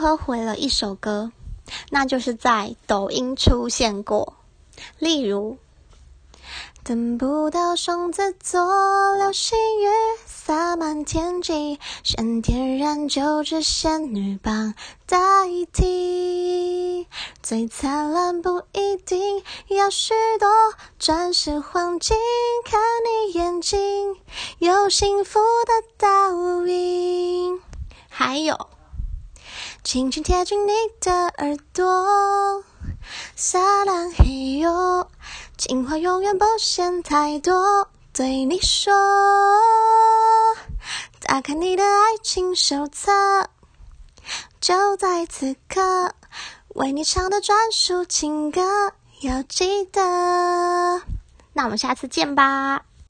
呵回了一首歌，那就是在抖音出现过，例如等不到双子座流星雨洒满天际，选天然就只仙女棒代替，最灿烂不一定要许多钻石黄金，看你眼睛有幸福的倒影，还有轻轻贴近你的耳朵，撒浪嘿哟，情话永远不嫌太多，对你说，打开你的爱情手册，就在此刻，为你唱的专属情歌，要记得。那我们下次见吧。